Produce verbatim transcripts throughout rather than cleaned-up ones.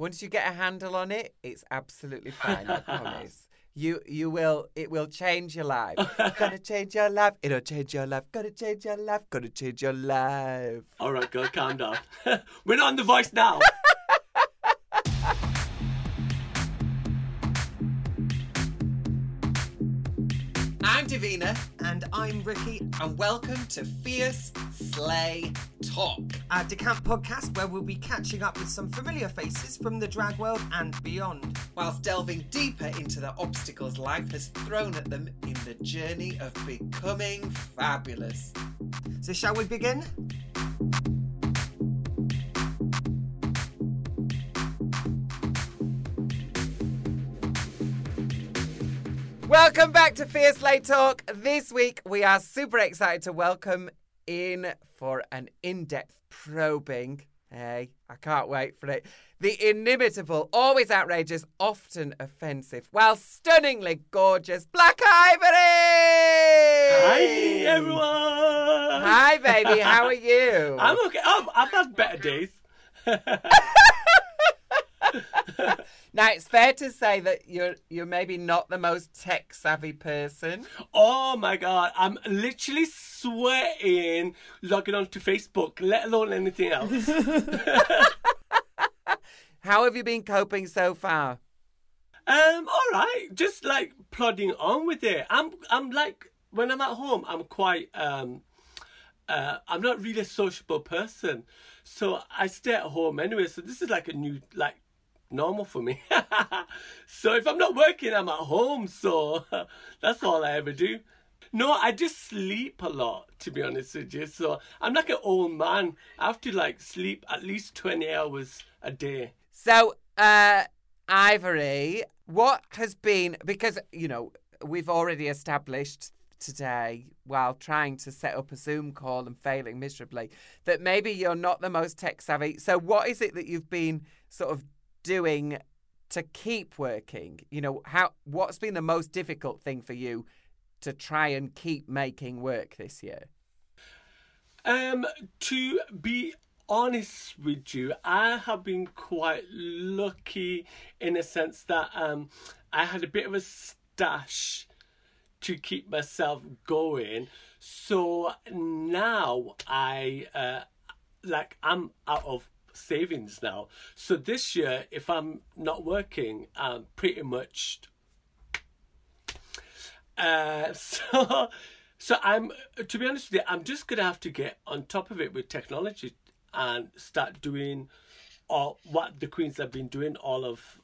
Once you get a handle on it, it's absolutely fine, I promise. You you will, it will change your life. Gonna change your life, it'll change your life. Gonna change your life, gonna change your life. All right, girl, calm down. We're not on The Voice now. I'm Davina. And I'm Ricky. And welcome to Fierce Slay Talk, our De Campo podcast where we'll be catching up with some familiar faces from the drag world and beyond, whilst delving deeper into the obstacles life has thrown at them in the journey of becoming fabulous. So shall we begin? Welcome back to Fierce Slay Talk. This week we are super excited to welcome in for an in-depth probing. Hey, I can't wait for it. The inimitable, always outrageous, often offensive, while stunningly gorgeous, Black Ivory! Hi, everyone! Hi, baby. How are you? I'm okay. I've, I've had better days. Now, it's fair to say that you're you're maybe not the most tech-savvy person. Oh, my God. I'm literally sweating logging on to Facebook, let alone anything else. How have you been coping so far? Um, all right. Just, like, plodding on with it. I'm, I'm like, when I'm at home, I'm quite... Um, Uh, I'm not really a sociable person, so I stay at home anyway. So this is like a new, like, normal for me. So if I'm not working, I'm at home. So that's all I ever do. No, I just sleep a lot, to be honest with you. So I'm like an old man. I have to, like, sleep at least twenty hours a day. So, uh, Ivory, what has been, because, you know, we've already established today, while trying to set up a Zoom call and failing miserably, that maybe you're not the most tech savvy. So what is it that you've been sort of doing to keep working? You know, how what's been the most difficult thing for you to try and keep making work this year? Um, to be honest with you, I have been quite lucky in a sense that um, I had a bit of a stash to keep myself going. So now I, uh, like, I'm out of savings now. So this year, if I'm not working, I'm pretty much... Uh, so, so I'm, to be honest with you, I'm just gonna have to get on top of it with technology and start doing all, what the Queens have been doing all of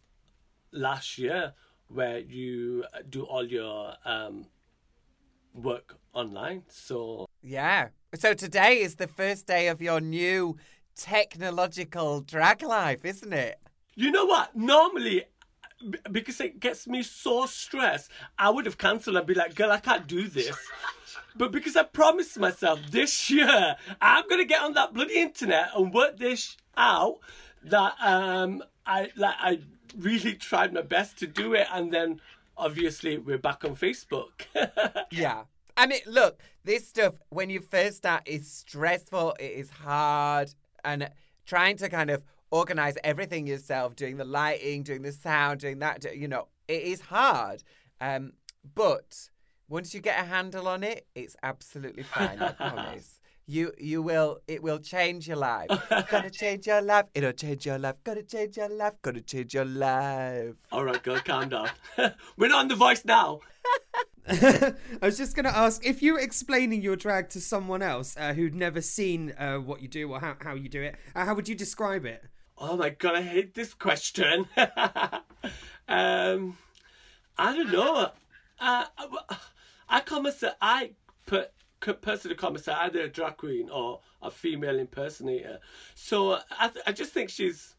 last year, where you do all your um, work online. So yeah. So today is the first day of your new technological drag life, isn't it? You know what? Normally, because it gets me so stressed, I would have cancelled and be like, girl, I can't do this. But because I promised myself this year, I'm going to get on that bloody internet and work this out, that um, I... like I really tried my best to do it, and then obviously we're back on Facebook. Yeah. I mean, look, this stuff when you first start is stressful, it is hard, and trying to kind of organize everything yourself, doing the lighting, doing the sound, doing that, you know, it is hard. Um, but once you get a handle on it, it's absolutely fine, I promise. You you will, it will change your life. Gonna change your life, it'll change your life. Gonna change your life, gonna change your life. All right, girl, calm down. We're not on The Voice now. I was just gonna ask, if you were explaining your drag to someone else uh, who'd never seen uh, what you do or how, how you do it, uh, how would you describe it? Oh my God, I hate this question. um, I don't know. Uh, I, I comment that I put... person to come and either a drag queen or a female impersonator. So I th- I just think she's,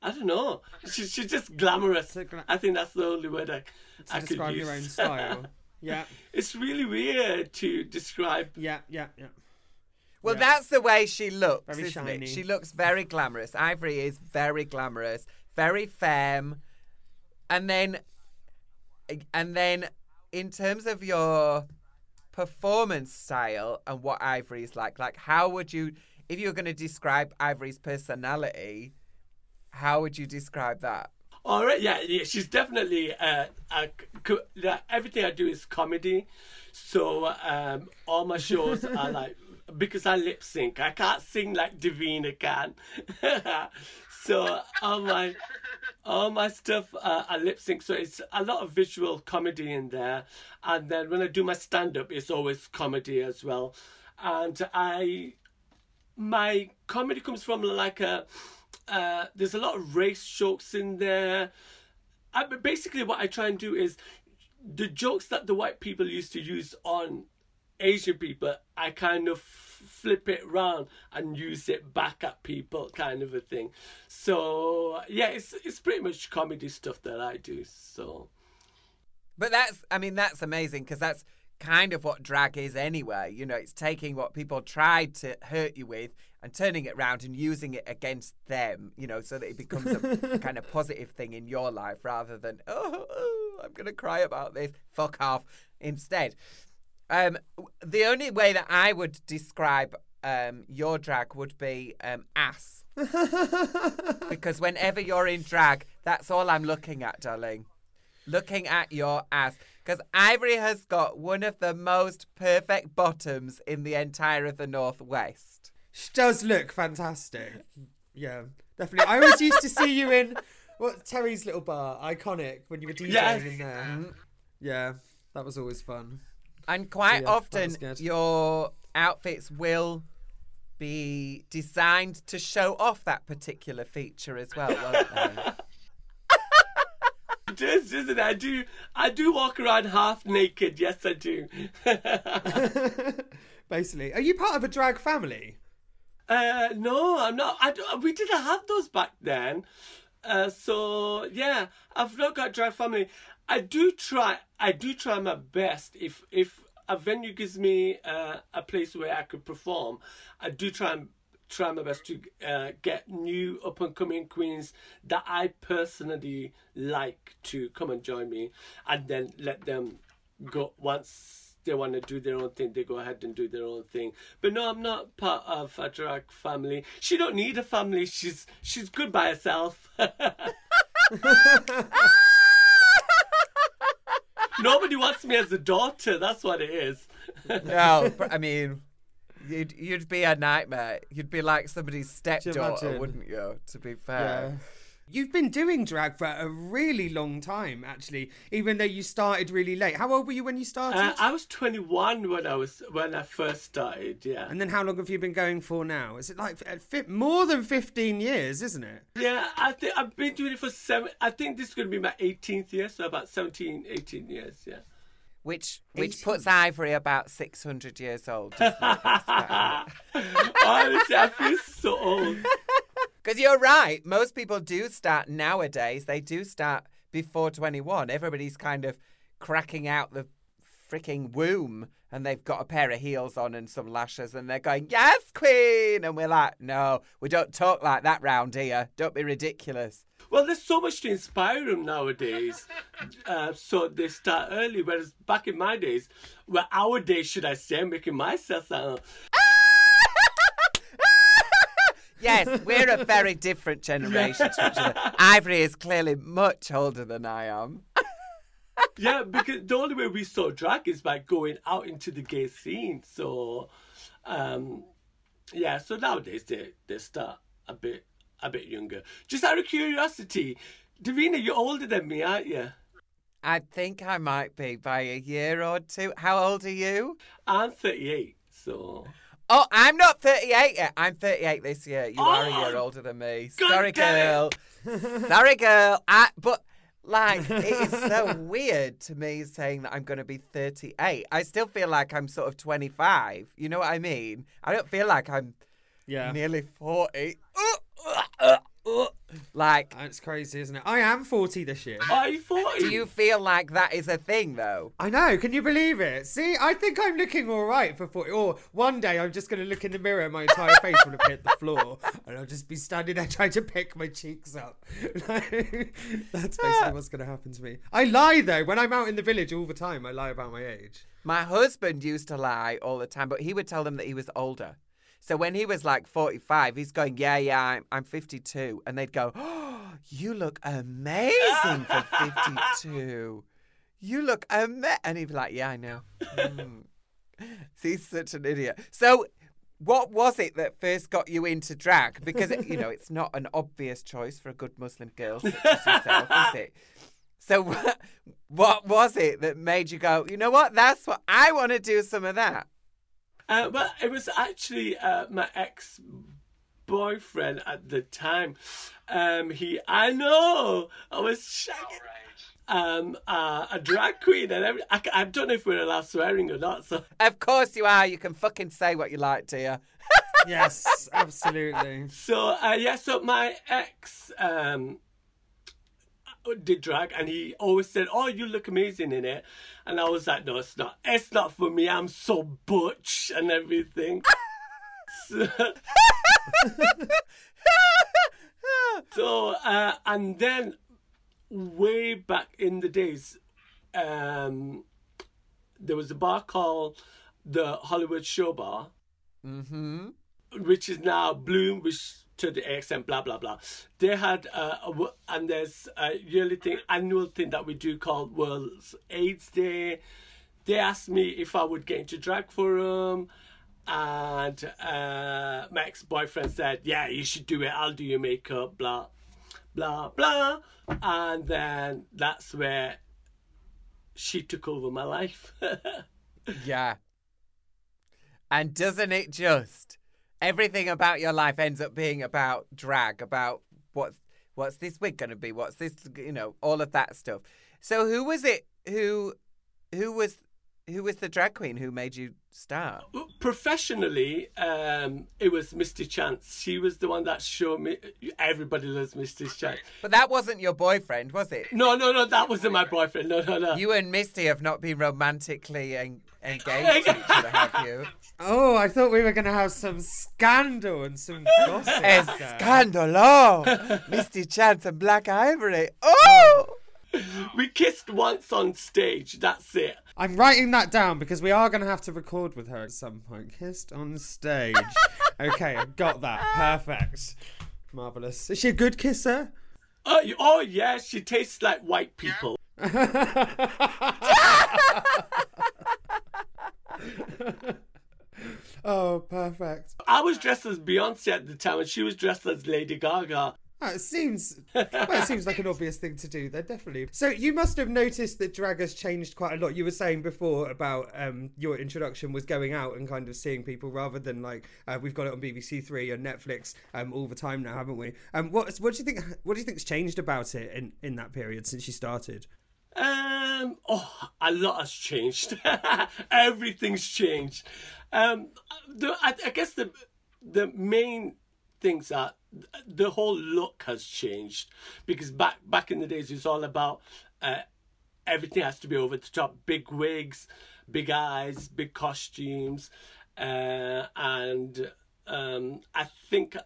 I don't know, she, she's just glamorous. I think that's the only word I, to I could use. Describe your own style. Yeah. It's really weird to describe. Yeah, yeah, yeah. Well, yeah. That's the way she looks, very isn't shiny. It? She looks very glamorous. Ivory is very glamorous, very femme. And then, and then in terms of your... performance style and what Ivory's like, like how would you, if you were going to describe Ivory's personality, How would you describe that? All right, yeah, yeah she's definitely, uh, a, a, everything I do is comedy. So um, all my shows are like, because I lip sync, I can't sing like Davina can. So all my, all my stuff uh, I lip sync. So it's a lot of visual comedy in there. And then when I do my stand-up, it's always comedy as well. And I, my comedy comes from like a, Uh, there's a lot of race jokes in there. I, basically, what I try and do is the jokes that the white people used to use on Asian people, I kind of flip it around and use it back at people, kind of a thing. So yeah, it's it's pretty much comedy stuff that I do. So, but that's, I mean, that's amazing, because that's kind of what drag is anyway. You know, it's taking what people tried to hurt you with and turning it around and using it against them, you know, so that it becomes a kind of positive thing in your life rather than, oh, oh I'm going to cry about this, fuck off, instead. Um, the only way that I would describe um, your drag would be um, ass. Because whenever you're in drag, that's all I'm looking at, darling. Looking at your ass. Because Ivory has got one of the most perfect bottoms in the entire of the Northwest. She does look fantastic. Yeah, definitely. I always used to see you in what Terry's little bar, iconic, when you were DJing yes. in there. Yeah, that was always fun. And quite so, yeah, often your outfits will be designed to show off that particular feature as well, won't they? It is, isn't it? I do, I do walk around half naked. Yes, I do. Basically. Are you part of a drag family? Uh, no, I'm not. I don't, we didn't have those back then. Uh, so, yeah, I've not got a drag family. I do try. I do try my best. If, if a venue gives me uh, a place where I could perform, I do try and try my best to uh, get new up-and-coming queens that I personally like to come and join me, and then let them go. Once they want to do their own thing, they go ahead and do their own thing. But no, I'm not part of a drag family. She don't need a family. She's she's good by herself. Nobody wants me as a daughter. That's what it is. No, I mean... You'd, you'd be a nightmare. You'd be like somebody's stepdaughter, wouldn't you, to be fair? Yeah. You've been doing drag for a really long time, actually, even though you started really late. How old were you when you started? Uh, I was twenty-one when I was when I first started, yeah. And then how long have you been going for now? Is it like more than fifteen years, isn't it? Yeah, I think I've been doing it for seven... I think this is going to be my eighteenth year, so about seventeen, eighteen years, yeah. Which which puts Ivory about six hundred years old. Honestly, I feel so old. Because you're right. Most people do start nowadays. They do start before twenty-one. Everybody's kind of cracking out the freaking womb. And they've got a pair of heels on and some lashes. And they're going, yes, queen. And we're like, no, we don't talk like that round here. Don't be ridiculous. Well, there's so much to inspire them nowadays. Uh, so they start early, whereas back in my days, well, our days, should I say, I'm making myself sound. Yes, we're a very different generation to each other. Ivory is clearly much older than I am. Yeah, because the only way we saw drag is by going out into the gay scene. So, um, yeah, so nowadays they, they start a bit... a bit younger. Just out of curiosity, Davina, you're older than me, aren't you? I think I might be by a year or two. How old are you? I'm thirty-eight, so... Oh, I'm not thirty-eight yet. I'm thirty-eight this year. You oh, are a year older than me. Sorry, girl. Sorry, girl. I, but, like, it is so weird to me saying that I'm going to be thirty-eight. I still feel like I'm sort of twenty-five. You know what I mean? I don't feel like I'm yeah. nearly forty. Ooh! Like, it's crazy, isn't it? I am forty this year. Are you forty? Do you feel like that is a thing, though? I know. Can you believe it? See, I think I'm looking all right for forty. Or one day I'm just going to look in the mirror and my entire face will have hit the floor. And I'll just be standing there trying to pick my cheeks up. Like, that's basically what's going to happen to me. I lie, though. When I'm out in the village all the time, I lie about my age. My husband used to lie all the time, but he would tell them that he was older. So when he was like forty-five, he's going, yeah, yeah, I'm, I'm fifty-two. And they'd go, oh, you look amazing for fifty-two. You look amazing. And he'd be like, yeah, I know. Mm. He's such an idiot. So what was it that first got you into drag? Because, it, you know, it's not an obvious choice for a good Muslim girl such as yourself, is it? So what, what was it that made you go, you know what, that's what, I want to do some of that? Uh, well, it was actually uh, my ex-boyfriend at the time. Um, he, I know, I was shagging um, uh, a drag queen. And every, I, I don't know if we're allowed swearing or not. So of course you are. You can fucking say what you like, dear. Yes, absolutely. So, uh, yeah, so my ex... Um, did drag, and he always said, oh, you look amazing in it. And I was like, no, it's not. It's not for me. I'm so butch and everything. so, so uh, and then way back in the days, um, there was a bar called the Hollywood Show Bar, mm-hmm. which is now Bloom, which... to the A X M, blah, blah, blah. They had, uh, a, and there's a yearly thing, annual thing that we do called World AIDS Day. They asked me if I would get into drag for them. And uh, my ex-boyfriend said, yeah, you should do it. I'll do your makeup, blah, blah, blah. And then that's where she took over my life. Yeah. And doesn't it just... Everything about your life ends up being about drag, about what's, what's this wig going to be, what's this, you know, all of that stuff. So who was it, who who was who was the drag queen who made you start? Professionally, um, it was Misty Chance. She was the one that showed me. Everybody loves Misty Chance. But that wasn't your boyfriend, was it? No, no, no, that wasn't my boyfriend. No, no, no. You and Misty have not been romantically engaged. Engaged each other, have you? Oh, I thought we were going to have some scandal and some gossip. Escandalo! Misty Chance and Black Ivory. Oh! We kissed once on stage, that's it. I'm writing that down because we are going to have to record with her at some point. Kissed on stage. Okay, I've got that. Perfect. Marvellous. Is she a good kisser? Oh, oh yeah, she tastes like white people. Oh, perfect. I was dressed as Beyonce at the time and she was dressed as Lady Gaga. Oh, it seems, well, it seems like an obvious thing to do there, definitely. So you must have noticed that drag has changed quite a lot. You were saying before about um, your introduction was going out and kind of seeing people rather than like, uh, we've got it on B B C Three and Netflix um, all the time now, haven't we? Um, what, what do you think, what do you think's changed about it in, in that period since you started? Um, oh, a lot has changed. Everything's changed. Um, the, I, I guess the the main things are the whole look has changed because back back in the days it was all about uh, everything has to be over the top, big wigs, big eyes, big costumes, uh, and um, I think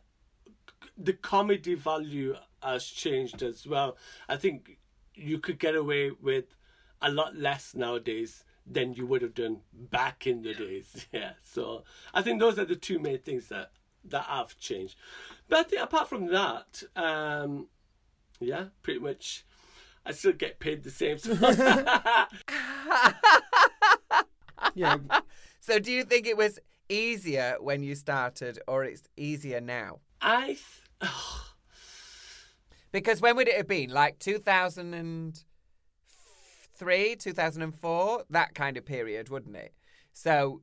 the comedy value has changed as well. I think you could get away with a lot less nowadays than you would have done back in the days. Yeah, so I think those are the two main things that that have changed. But I think apart from that, um, yeah, pretty much, I still get paid the same. So. Yeah. So do you think it was easier when you started, or it's easier now? I. Th oh. Because when would it have been? Like two thousand three, two thousand four, that kind of period, wouldn't it? So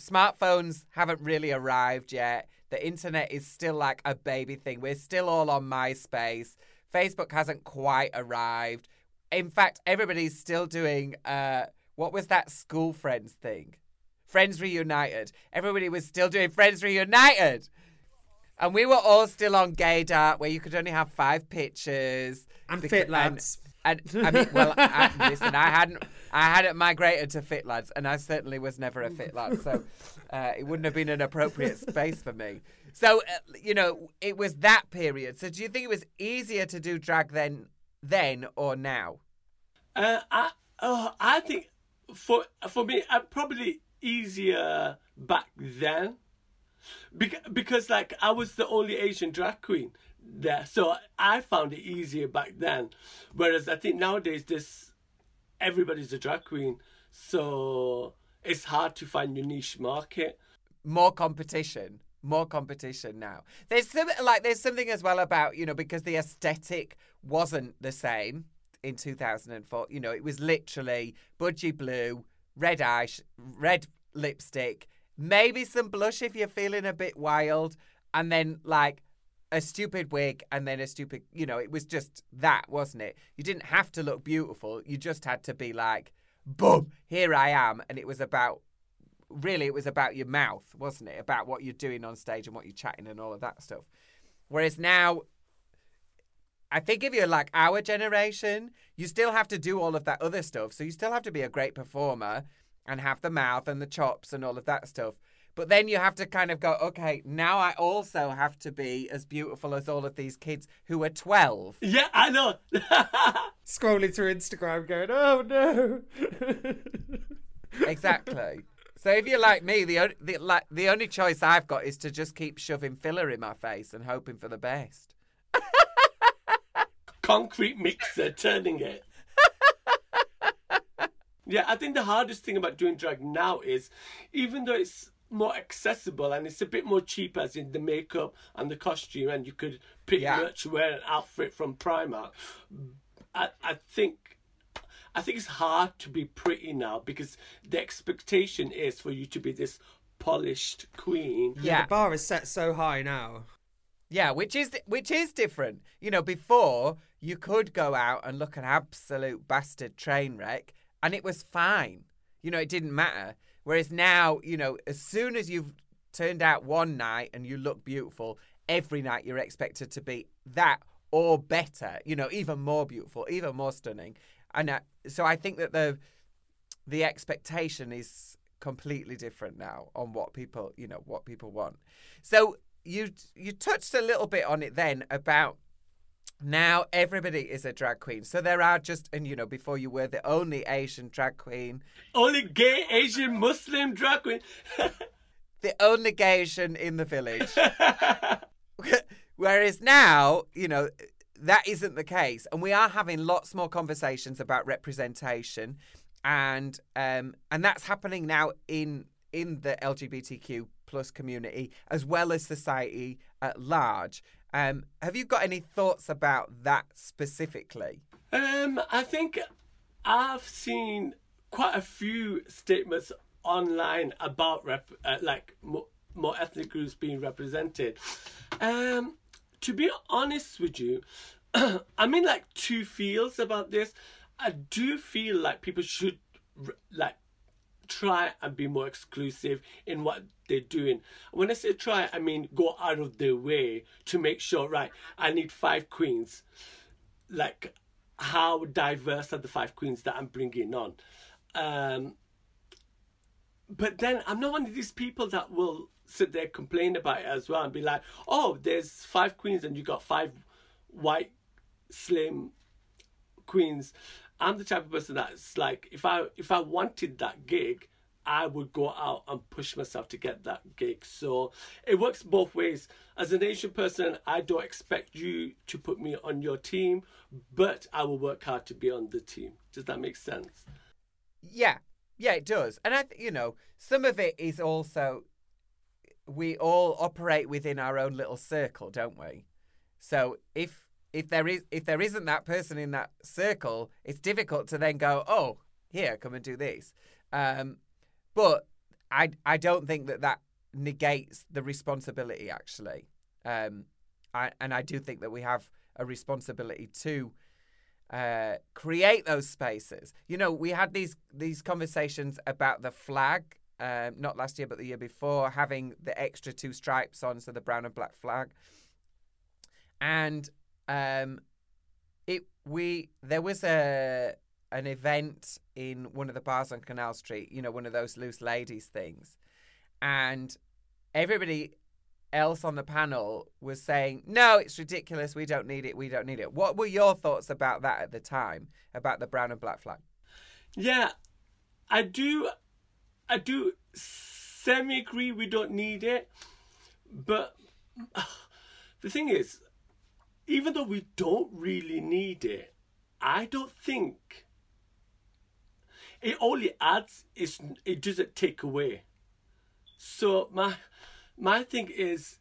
smartphones haven't really arrived yet. The internet is still like a baby thing. We're still all on MySpace. Facebook hasn't quite arrived. In fact, everybody's still doing, uh, what was that school Friends thing? Friends Reunited. Everybody was still doing Friends Reunited. And we were all still on Gaydar, where you could only have five pictures. And because, fit lads. And, and I mean, well, I, listen, I hadn't, I hadn't migrated to fit lads, and I certainly was never a fit lad, so uh, it wouldn't have been an appropriate space for me. So, uh, you know, it was that period. So, do you think it was easier to do drag then, then or now? Uh, I, oh, I think for for me, I'm probably easier back then. Because, because, like, I was the only Asian drag queen. there. So I found it easier back then. Whereas I think nowadays, this everybody's a drag queen. So it's hard to find your niche market. More competition. More competition now. There's some, like there's something as well about, you know, because the aesthetic wasn't the same in two thousand four. You know, it was literally budgie blue, red eyes, red lipstick, maybe some blush if you're feeling a bit wild, and then like a stupid wig and then a stupid, you know, it was just that, wasn't it? You didn't have to look beautiful. You just had to be like, boom, here I am. And it was about, really, it was about your mouth, wasn't it? About what you're doing on stage and what you're chatting and all of that stuff. Whereas now, I think if you're like our generation, you still have to do all of that other stuff. So you still have to be a great performer and have the mouth and the chops and all of that stuff. But then you have to kind of go, okay, now I also have to be as beautiful as all of these kids who are twelve. Yeah, I know. Scrolling through Instagram going, oh, no. Exactly. So if you're like me, the, the, like, the only choice I've got is to just keep shoving filler in my face and hoping for the best. Concrete mixer, turning it. Yeah, I think the hardest thing about doing drag now is, even though it's more accessible and it's a bit more cheap, as in the makeup and the costume, and you could pretty yeah. much wear an outfit from Primark, I, I think... I think it's hard to be pretty now because the expectation is for you to be this polished queen. Yeah, the bar is set so high now. Yeah, which is which is different. You know, before you could go out and look an absolute bastard train wreck and it was fine. You know, it didn't matter. Whereas now, you know, as soon as you've turned out one night and you look beautiful, every night you're expected to be that or better, you know, even more beautiful, even more stunning. And I, so I think that the the expectation is completely different now on what people, you know, what people want. So you you touched a little bit on it then about now everybody is a drag queen. So there are just, and you know, before you were the only Asian drag queen. Only gay Asian Muslim drag queen. The only gay Asian in the village. Whereas now, you know... that isn't the case. And we are having lots more conversations about representation. And um, and that's happening now in in the L G B T Q plus community, as well as society at large. Um, have you got any thoughts about that specifically? Um, I think I've seen quite a few statements online about rep uh, like more, more ethnic groups being represented. Um, To be honest with you, I'm in like two feels about this. I do feel like people should like try and be more exclusive in what they're doing. When I say try, I mean go out of their way to make sure, right, I need five queens. Like, how diverse are the five queens that I'm bringing on? Um, but then I'm not one of these people that will... sit there, complain about it as well and be like, oh, there's five queens and you got five white, slim queens. I'm the type of person that's like, if I if I wanted that gig, I would go out and push myself to get that gig. So it works both ways. As an Asian person, I don't expect you to put me on your team, but I will work hard to be on the team. Does that make sense? Yeah, yeah, it does. And, I, you know, some of it is also... we all operate within our own little circle, don't we? So if if there is if there isn't that person in that circle, it's difficult to then go, oh, here, come and do this. Um, but I I don't think that that negates the responsibility, actually. Um, I, and I do think that we have a responsibility to uh, create those spaces. You know, we had these these conversations about the flag. Um, not last year, but the year before, having the extra two stripes on, so the brown and black flag. And um, it we there was a an event in one of the bars on Canal Street, you know, one of those loose ladies things. And everybody else on the panel was saying, no, it's ridiculous. We don't need it. We don't need it. What were your thoughts about that at the time, about the brown and black flag? Yeah, I do... I do semi-agree we don't need it, but uh, the thing is, even though we don't really need it, I don't think it only adds, it's, it doesn't take away. So my my thing is,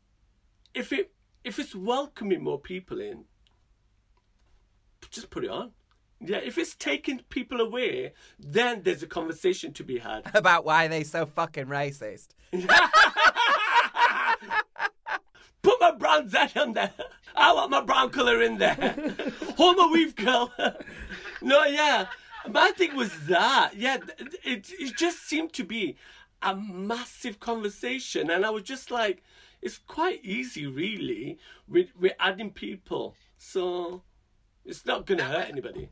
if it if it's welcoming more people in, just put it on. Yeah, if it's taking people away, then there's a conversation to be had. About why they so fucking racist. Put my brown Z on there. I want my brown colour in there. Homo weave girl. No, yeah. My thing was that. Yeah, it, it just seemed to be a massive conversation. And I was just like, it's quite easy, really. We're, we're adding people. So it's not going to hurt anybody.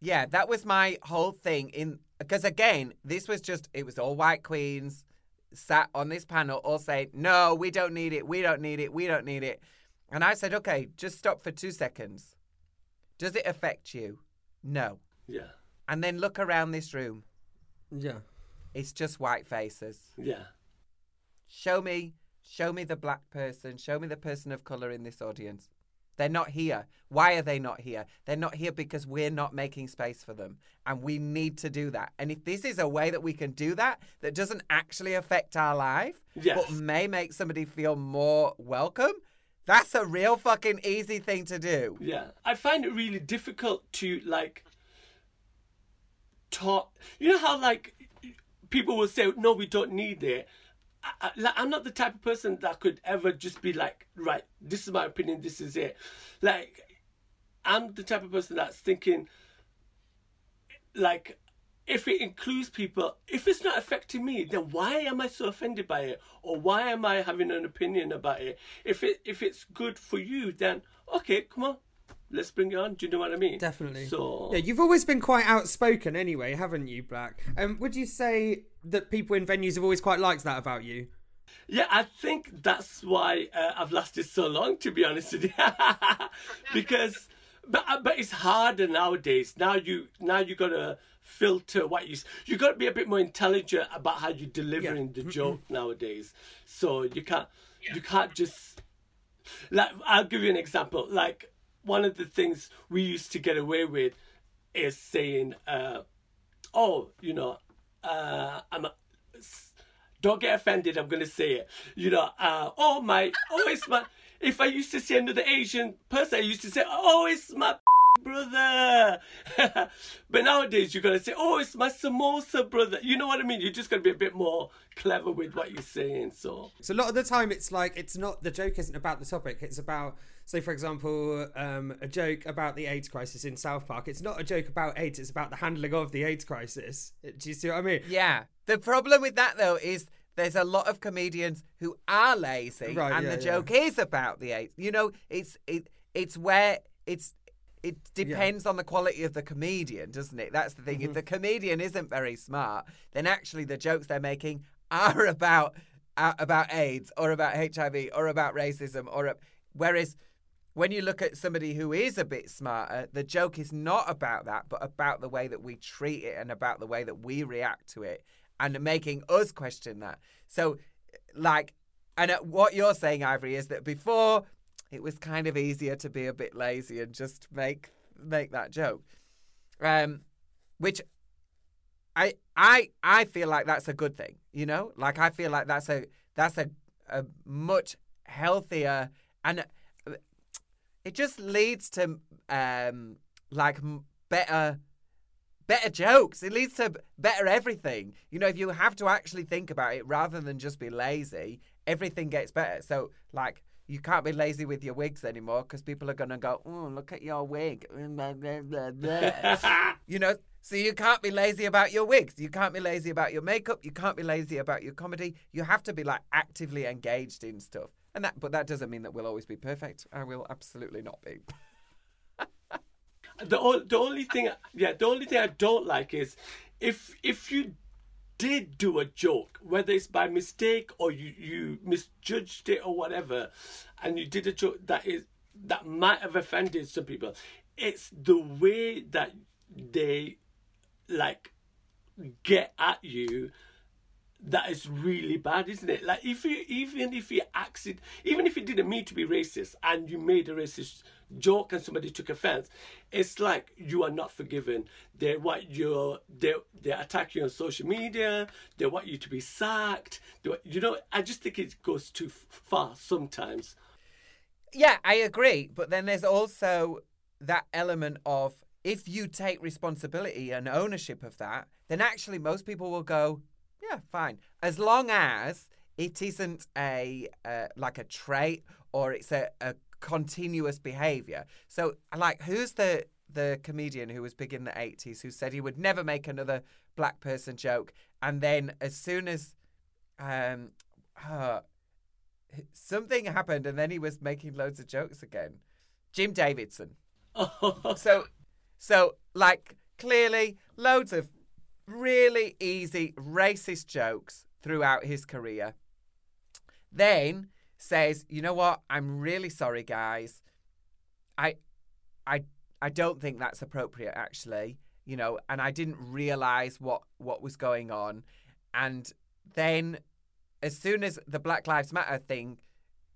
Yeah, that was my whole thing. In because, again, this was just, it was all white queens sat on this panel all saying, no, we don't need it, we don't need it, we don't need it. And I said, okay, just stop for two seconds. Does it affect you? No. Yeah. And then look around this room. Yeah. It's just white faces. Yeah. Show me, show me the black person, show me the person of colour in this audience. They're not here. Why are they not here? They're not here because we're not making space for them. And we need to do that. And if this is a way that we can do that, that doesn't actually affect our life, yes, but may make somebody feel more welcome, that's a real fucking easy thing to do. Yeah. I find it really difficult to, like, talk. You know how, like, people will say, no, we don't need it. I, like, I'm not the type of person that could ever just be like, right, this is my opinion, this is it. Like, I'm the type of person that's thinking, like, if it includes people, if it's not affecting me, then why am I so offended by it? Or why am I having an opinion about it? If it if it's good for you, then, okay, come on, let's bring it on. Do you know what I mean? Definitely. So yeah, you've always been quite outspoken anyway, haven't you, Black? Um, would you say that people in venues have always quite liked that about you? Yeah, I think that's why uh, I've lasted so long, to be honest with you. Because, but but it's harder nowadays. Now you now you gotta filter what you you gotta be a bit more intelligent about how you're delivering yeah. the joke nowadays. So you can't yeah. you can't just, like, I'll give you an example. Like, one of the things we used to get away with is saying, uh, oh, you know, uh, I'm a, don't get offended, I'm going to say it. You know, uh, oh, my, oh, it's my, if I used to see another Asian person, I used to say, oh, it's my brother. But nowadays, you're going to say, oh, it's my samosa brother. You know what I mean? You're just going to be a bit more clever with what you're saying. So, so a lot of the time, it's like, it's not, the joke isn't about the topic, it's about, say, for example, um, a joke about the AIDS crisis in South Park. It's not a joke about AIDS. It's about the handling of the AIDS crisis. Do you see what I mean? Yeah. The problem with that, though, is there's a lot of comedians who are lazy, right, and yeah, the yeah. joke is about the AIDS. You know, it's it it's where it's it depends yeah. on the quality of the comedian, doesn't it? That's the thing. Mm-hmm. If the comedian isn't very smart, then actually the jokes they're making are about uh, about AIDS or about H I V or about racism or uh, whereas when you look at somebody who is a bit smarter, the joke is not about that, but about the way that we treat it and about the way that we react to it and making us question that. So, like, and what you're saying, Ivory, is that before it was kind of easier to be a bit lazy and just make make that joke, um, which I I I feel like that's a good thing, you know? Like, I feel like that's a that's a, a much healthier and it just leads to, um, like, better better jokes. It leads to better everything. You know, if you have to actually think about it rather than just be lazy, everything gets better. So, like, you can't be lazy with your wigs anymore because people are going to go, oh, look at your wig. You know, so you can't be lazy about your wigs. You can't be lazy about your makeup. You can't be lazy about your comedy. You have to be, like, actively engaged in stuff. And that, but that doesn't mean that we'll always be perfect. I will absolutely not be. the o the only thing, yeah, the only thing I don't like is if if you did do a joke, whether it's by mistake or you you misjudged it or whatever, and you did a joke that is that might have offended some people. It's the way that they, like, get at you that is really bad, isn't it? Like, if you, even if you acted, even if you didn't mean to be racist and you made a racist joke and somebody took offense, it's like you are not forgiven. They want you, they, they attack you on social media, they want you to be sacked. They want, you know, I just think it goes too far sometimes. Yeah, I agree. But then there's also that element of, if you take responsibility and ownership of that, then actually most people will go, yeah, fine. As long as it isn't a uh, like a trait, or it's a, a continuous behavior. So, like, who's the the comedian who was big in the eighties who said he would never make another black person joke, and then as soon as um uh, something happened, and then he was making loads of jokes again? Jim Davidson. so, so like, clearly loads of really easy racist jokes throughout his career. Then says, you know what? I'm really sorry, guys. I, I, I don't think that's appropriate, actually. You know, and I didn't realize what what was going on. And then, as soon as the Black Lives Matter thing,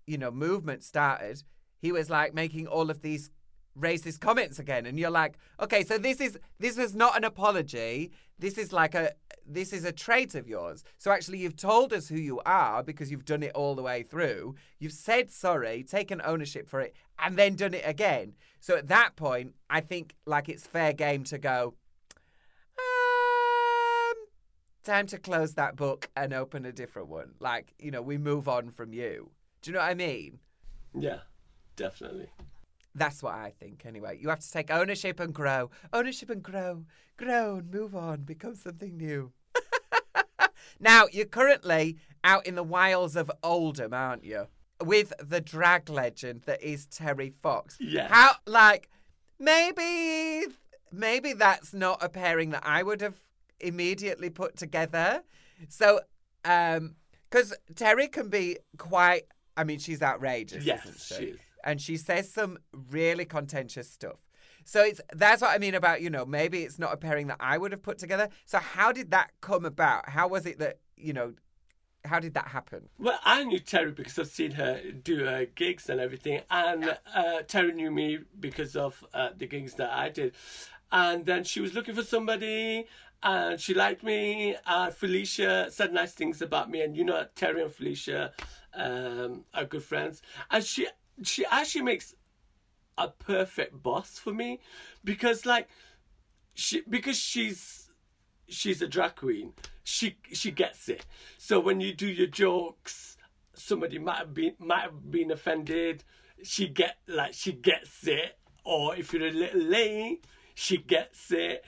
you know, movement started, he was like making all of these racist comments again, and you're like, okay, so this is this is not an apology. This is like a this is a trait of yours. So actually, you've told us who you are because you've done it all the way through. You've said sorry, taken ownership for it, and then done it again. So at that point, I think, like, it's fair game to go, um, time to close that book and open a different one. Like, you know, we move on from you. Do you know what I mean? Yeah, definitely. That's what I think, anyway. You have to take ownership and grow. Ownership and grow. Grow and move on. Become something new. Now, you're currently out in the wilds of Oldham, aren't you? With the drag legend that is Terry Fox. Yeah. How, like, maybe, maybe that's not a pairing that I would have immediately put together. So, um, because Terry can be quite, I mean, she's outrageous, yes, isn't she? She is. And she says some really contentious stuff. So it's that's what I mean about, you know, maybe it's not a pairing that I would have put together. So how did that come about? How was it that, you know, how did that happen? Well, I knew Terry because I've seen her do her gigs and everything. And uh, Terry knew me because of uh, the gigs that I did. And then she was looking for somebody, and she liked me. And Felicia said nice things about me. And, you know, Terry and Felicia um, are good friends. And she... She actually makes a perfect boss for me, because like she because she's she's a drag queen. She she gets it. So when you do your jokes, somebody might have been might have been offended. She get like she gets it. Or if you're a little late, she gets it.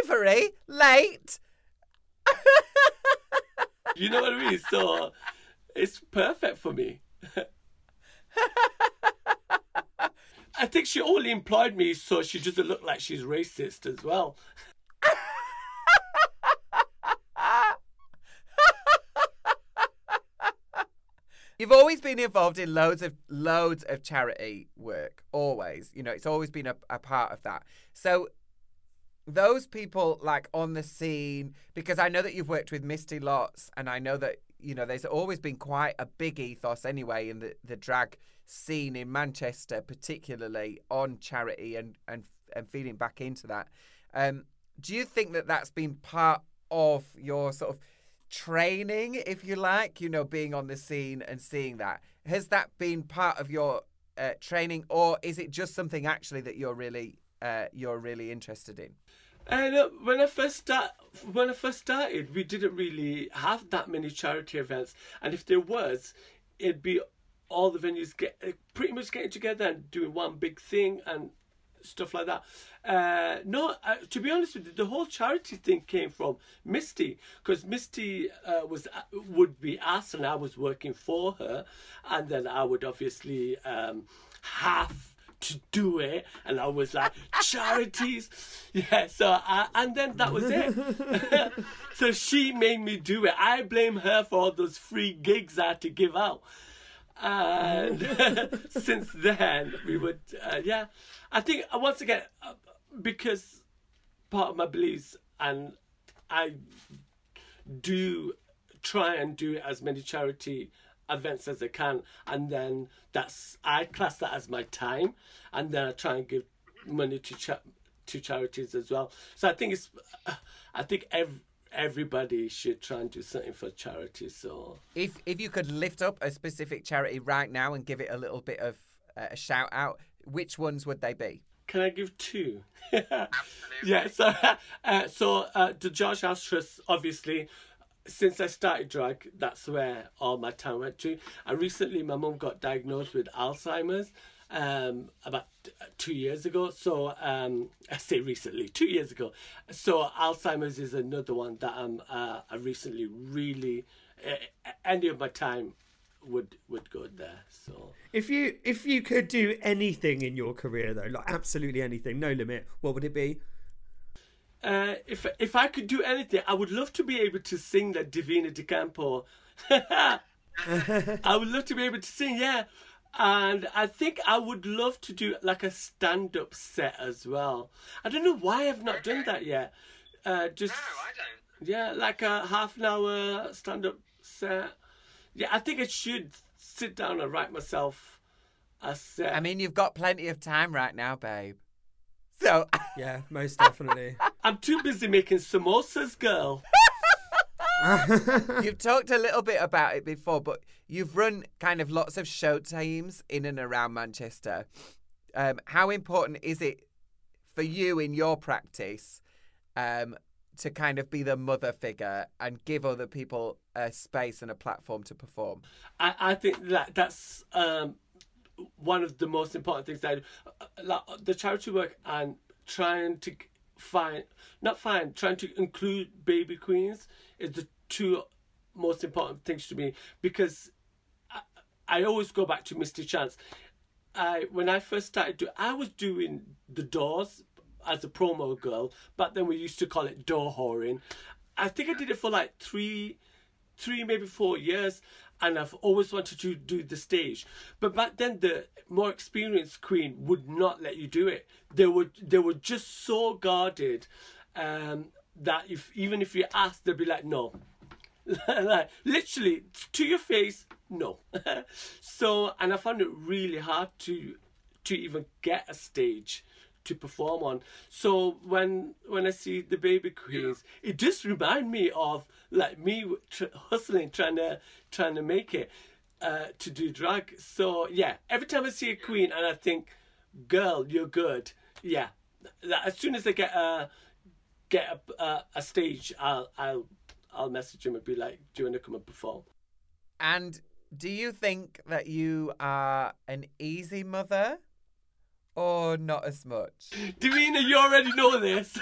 Ivory late. You know what I mean? So. It's perfect for me. I think she only employed me so she doesn't look like she's racist as well. You've always been involved in loads of loads of charity work, always. You know, it's always been a, a part of that. So those people like on the scene, because I know that you've worked with Misty Lotz, and I know that, you know, there's always been quite a big ethos anyway in the, the drag scene in Manchester, particularly on charity and, and, and feeding back into that. Um, do you think that that's been part of your sort of training, if you like, you know, being on the scene and seeing that? Has that been part of your uh, training, or is it just something actually that you're really uh, you're really interested in? And uh, when I first start, when I first started, we didn't really have that many charity events, and if there was, it'd be all the venues get pretty much getting together and doing one big thing and stuff like that. Uh, no, uh, to be honest with you, the whole charity thing came from Misty, because Misty uh, was would be asked, and I was working for her, and then I would obviously um, half. to do it, and I was like, charities, yeah. So I, and then that was it. So she made me do it. I blame her for all those free gigs I had to give out. And since then, we would, uh, yeah. I think once again, because part of my beliefs and I do try and do as many charity events as I can, and then that's, I class that as my time, and then I try and give money to cha- to charities as well. So I think it's, I think every everybody should try and do something for charity. So if if you could lift up a specific charity right now and give it a little bit of uh, a shout out, which ones would they be? Can I give two? Absolutely. Yeah, so uh, so uh, the Josh House Trust, obviously, since I started drag, that's where all my time went to. And recently my mum got diagnosed with Alzheimer's um, about t- two years ago. So um, I say recently, two years ago. So Alzheimer's is another one that I'm, uh, I recently really, uh, any of my time would would go there. So if you if you could do anything in your career though, like absolutely anything, no limit, what would it be? Uh, if if I could do anything, I would love to be able to sing that Divina De Campo. I would love to be able to sing, yeah. And I think I would love to do like a stand-up set as well. I don't know why I've not okay. done that yet. Uh, just no, I don't. Yeah, like a half an hour stand-up set. Yeah, I think I should sit down and write myself a set. I mean, you've got plenty of time right now, babe. So yeah, most definitely. I'm too busy making samosas, girl. You've talked a little bit about it before, but you've run kind of lots of show teams in and around Manchester. Um, how important is it for you in your practice um, to kind of be the mother figure and give other people a space and a platform to perform? I, I think that that's... Um... one of the most important things that I do, like the charity work and trying to find, not find, trying to include baby queens is the two most important things to me, because I, I always go back to Misty Chance. I when I first started, do, I was doing the doors as a promo girl, but then we used to call it door whoring. I think I did it for like three, three maybe four years. And I've always wanted to do the stage. But back then, the more experienced queen would not let you do it. They were, they were just so guarded um, that if even if you asked, they'd be like, no. Like, literally, to your face, no. So, and I found it really hard to to even get a stage to perform on. So when when I see the baby queens, yeah. It just reminds me of like me tr- hustling, trying to trying to make it uh, to do drag. So yeah, every time I see a queen and I think, girl, you're good. Yeah, like, as soon as I get a get a, a, a stage, I'll I'll I'll message him and be like, do you want to come and perform? And do you think that you are an easy mother? Oh, not as much. Davina, you already know this.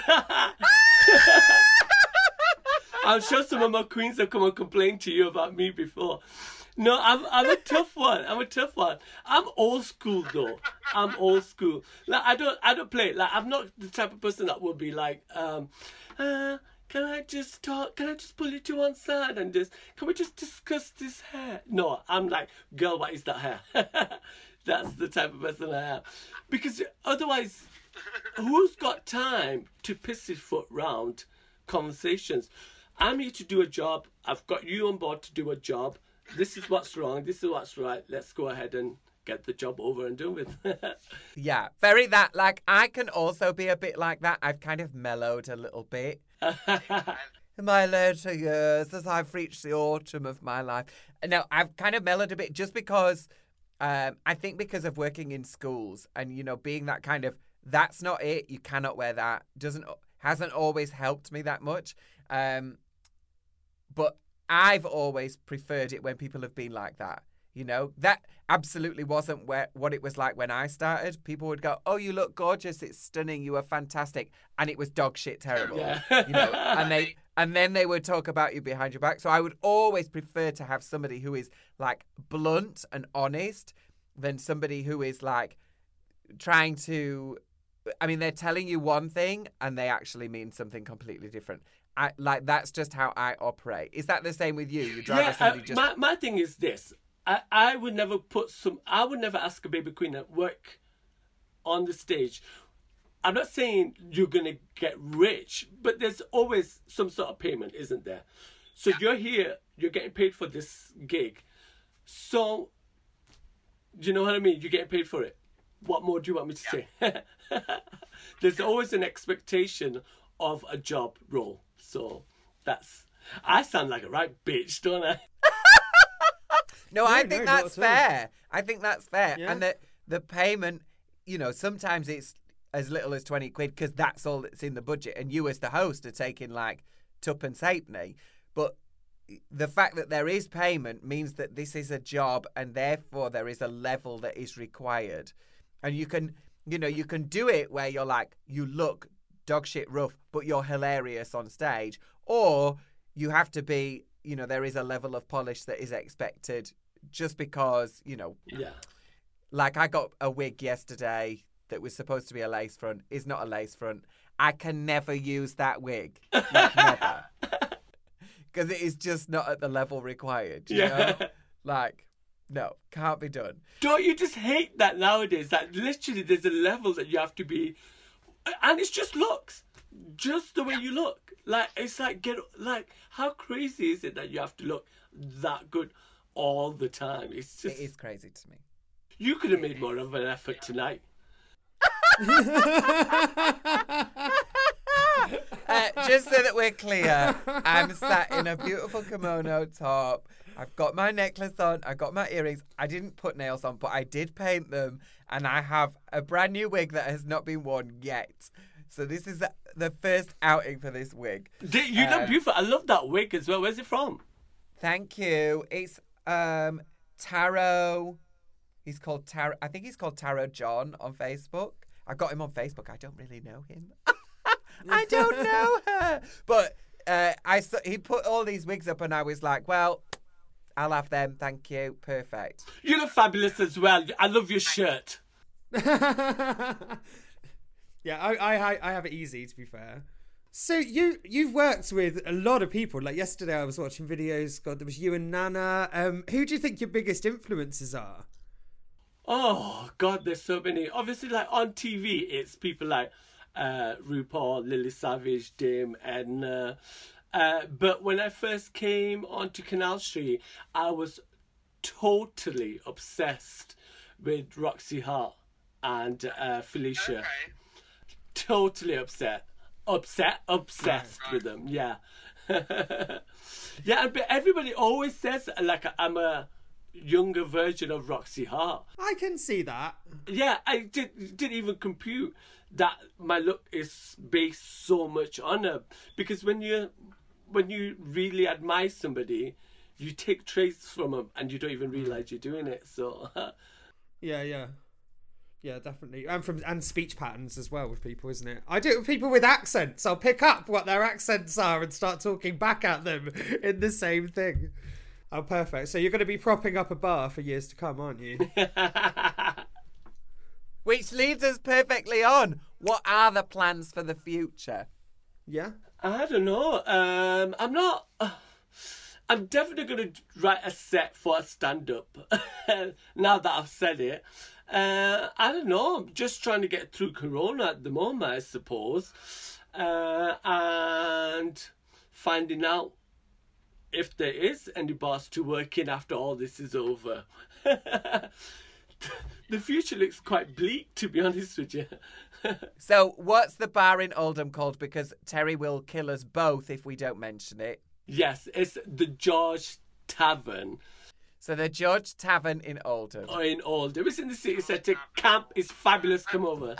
I'm sure some of my queens have come and complained to you about me before. No, I'm I'm a tough one. I'm a tough one. I'm old school though. I'm old school. Like I don't I don't play. Like I'm not the type of person that would be like, um, uh, can I just talk? Can I just pull you to one side and just can we just discuss this hair? No, I'm like, girl, what is that hair? That's the type of person I am. Because otherwise, who's got time to piss his foot round conversations? I'm here to do a job. I've got you on board to do a job. This is what's wrong. This is what's right. Let's go ahead and get the job over and done with. Yeah, very that. Like, I can also be a bit like that. I've kind of mellowed a little bit. In my later years, as I've reached the autumn of my life. No, I've kind of mellowed a bit just because... Um, I think because of working in schools and, you know, being that kind of, that's not it, you cannot wear that, doesn't hasn't always helped me that much. Um, but I've always preferred it when people have been like that, you know. That absolutely wasn't where, what it was like when I started. People would go, oh, you look gorgeous, it's stunning, you are fantastic. And it was dog shit terrible, yeah. You know. And they... And then they would talk about you behind your back. So I would always prefer to have somebody who is, like, blunt and honest than somebody who is, like, trying to... I mean, they're telling you one thing and they actually mean something completely different. I, like, that's just how I operate. Is that the same with you? You drive yeah, somebody uh, just... my, my thing is this. I, I would never put some... I would never ask a baby queen at work on the stage... I'm not saying you're going to get rich, but there's always some sort of payment, isn't there? So yeah. You're here, you're getting paid for this gig. So, do you know what I mean? You're getting paid for it. What more do you want me to yeah. say? There's yeah. always an expectation of a job role. So, that's... I sound like a right bitch, don't I? no, no, I think no, that's fair. I think that's fair. Yeah. And the, the payment, you know, sometimes it's... as little as twenty quid because that's all that's in the budget and you as the host are taking like tuppence halfpenny. But the fact that there is payment means that this is a job and therefore there is a level that is required. And you can, you know, you can do it where you're like, you look dog shit rough, but you're hilarious on stage. Or you have to be, you know, there is a level of polish that is expected just because, you know, yeah. like I got a wig yesterday that was supposed to be a lace front is not a lace front. I can never use that wig. Like, never. Because it is just not at the level required, you yeah. know? Like, no, can't be done. Don't you just hate that nowadays? That like, literally there's a level that you have to be... And it's just looks. Just the way you look. Like, it's like, get like, how crazy is it that you have to look that good all the time? It's just... It is crazy to me. You could have made more of an effort tonight. uh, just so that we're clear, I'm sat in a beautiful kimono top. I've got my necklace on. I've got my earrings. I didn't put nails on, but I did paint them. And I have a brand new wig that has not been worn yet. So this is the first outing for this wig. You look um, beautiful. I love that wig as well. Where's it from? Thank you. It's um, Taro. He's called Taro. I think he's called Taro John on Facebook. I got him on Facebook. I don't really know him. I don't know her. But uh, I so, he put all these wigs up and I was like, well, I'll have them. Thank you. Perfect. You look fabulous as well. I love your shirt. yeah, I, I I have it easy, to be fair. So you, you've worked with a lot of people. Like yesterday I was watching videos. God, there was you and Nana. Um, who do you think your biggest influences are? Oh, God, there's so many. Obviously, like, on T V, it's people like uh, RuPaul, Lily Savage, Dame, and... Uh, uh, but when I first came onto Canal Street, I was totally obsessed with Roxy Hart and uh, Felicia. Okay. Totally upset. Upset? Obsessed oh, with them, yeah. yeah, but everybody always says, like, I'm a... younger version of Roxy Hart. I can see that. Yeah, I did, didn't even compute that my look is based so much on her. Because when you when you really admire somebody, you take traits from them and you don't even realise you're doing it. So yeah, yeah. Yeah, definitely. And from and speech patterns as well with people, isn't it? I do it with people with accents. I'll pick up what their accents are and start talking back at them in the same thing. Oh, perfect. So you're going to be propping up a bar for years to come, aren't you? Which leads us perfectly on. What are the plans for the future? Yeah? I don't know. Um, I'm not... Uh, I'm definitely going to write a set for a stand-up. Now that I've said it. Uh, I don't know. I'm just trying to get through Corona at the moment, I suppose. Uh, and finding out if there is any bars to work in after all this is over. The future looks quite bleak, to be honest with you. So what's the bar in Oldham called? Because Terry will kill us both if we don't mention it. Yes, it's the George Tavern. So the George Tavern in Oldham. Oh, in Oldham. It's in the city centre. Camp is fabulous. Come over.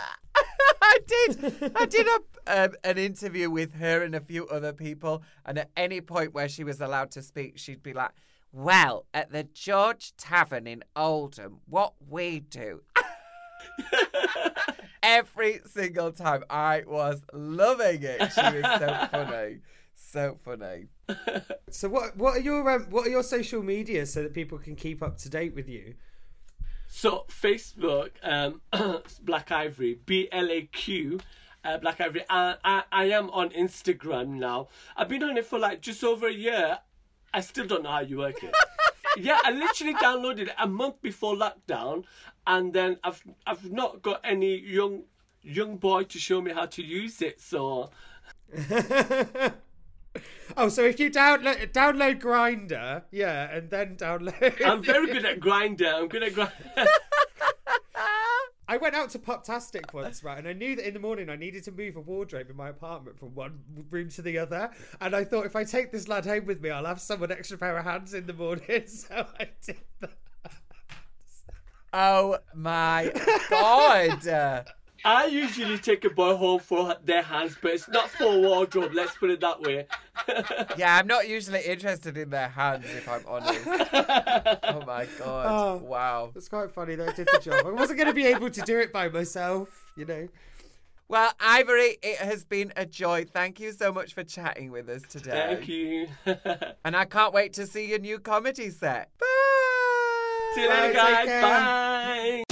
I did. I did a, um, an interview with her and a few other people. And at any point where she was allowed to speak, she'd be like, well, at the George Tavern in Oldham, what we do. Every single time. I was loving it. She was so funny. So funny. So what, what, are your, um, what are your social media so that people can keep up to date with you? So, Facebook, um, Black Ivory, B L A Q, uh, Black Ivory. I, I, I am on Instagram now. I've been on it for like just over a year. I still don't know how you work it. Yeah, I literally downloaded it a month before lockdown. And then I've I've not got any young young boy to show me how to use it, so... Oh, so if you download download Grindr, yeah, and then download... I'm very good at Grindr. I'm good at Grindr. I went out to Poptastic once, right, and I knew that in the morning I needed to move a wardrobe in my apartment from one room to the other, and I thought if I take this lad home with me, I'll have someone extra pair of hands in the morning, so I did that. Oh my God. I usually take a boy home for their hands, but it's not for a wardrobe, let's put it that way. Yeah, I'm not usually interested in their hands, if I'm honest. Oh my God. Oh, wow. It's quite funny that I did the job. I wasn't going to be able to do it by myself, you know. Well, Ivory, it has been a joy. Thank you so much for chatting with us today. Thank you. And I can't wait to see your new comedy set. Bye. See you later, guys. Bye.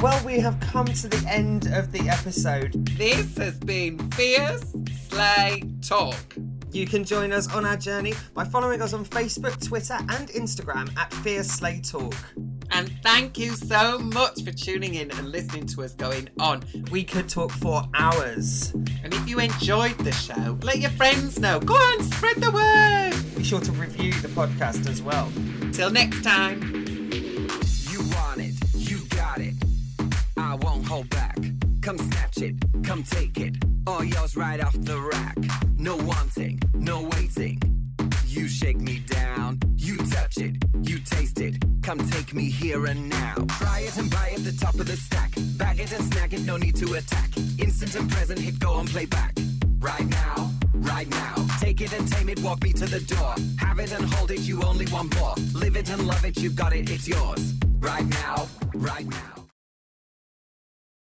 Well, we have come to the end of the episode. This has been Fierce Slay Talk. You can join us on our journey by following us on Facebook, Twitter and Instagram at Fierce Slay Talk. And thank you so much for tuning in and listening to us going on. We could talk for hours. And if you enjoyed the show, let your friends know. Go on, spread the word. Be sure to review the podcast as well. Till next time. You want it. You got it. I won't hold back. Come snatch it, come take it. All yours right off the rack. No wanting, no waiting. You shake me down, you touch it, you taste it. Come take me here and now. Try it and buy it, the top of the stack. Bag it and snag it, no need to attack. Instant and present, hit go and play back. Right now, right now. Take it and tame it, walk me to the door. Have it and hold it, you only want more. Live it and love it, you got it, it's yours. Right now, right now.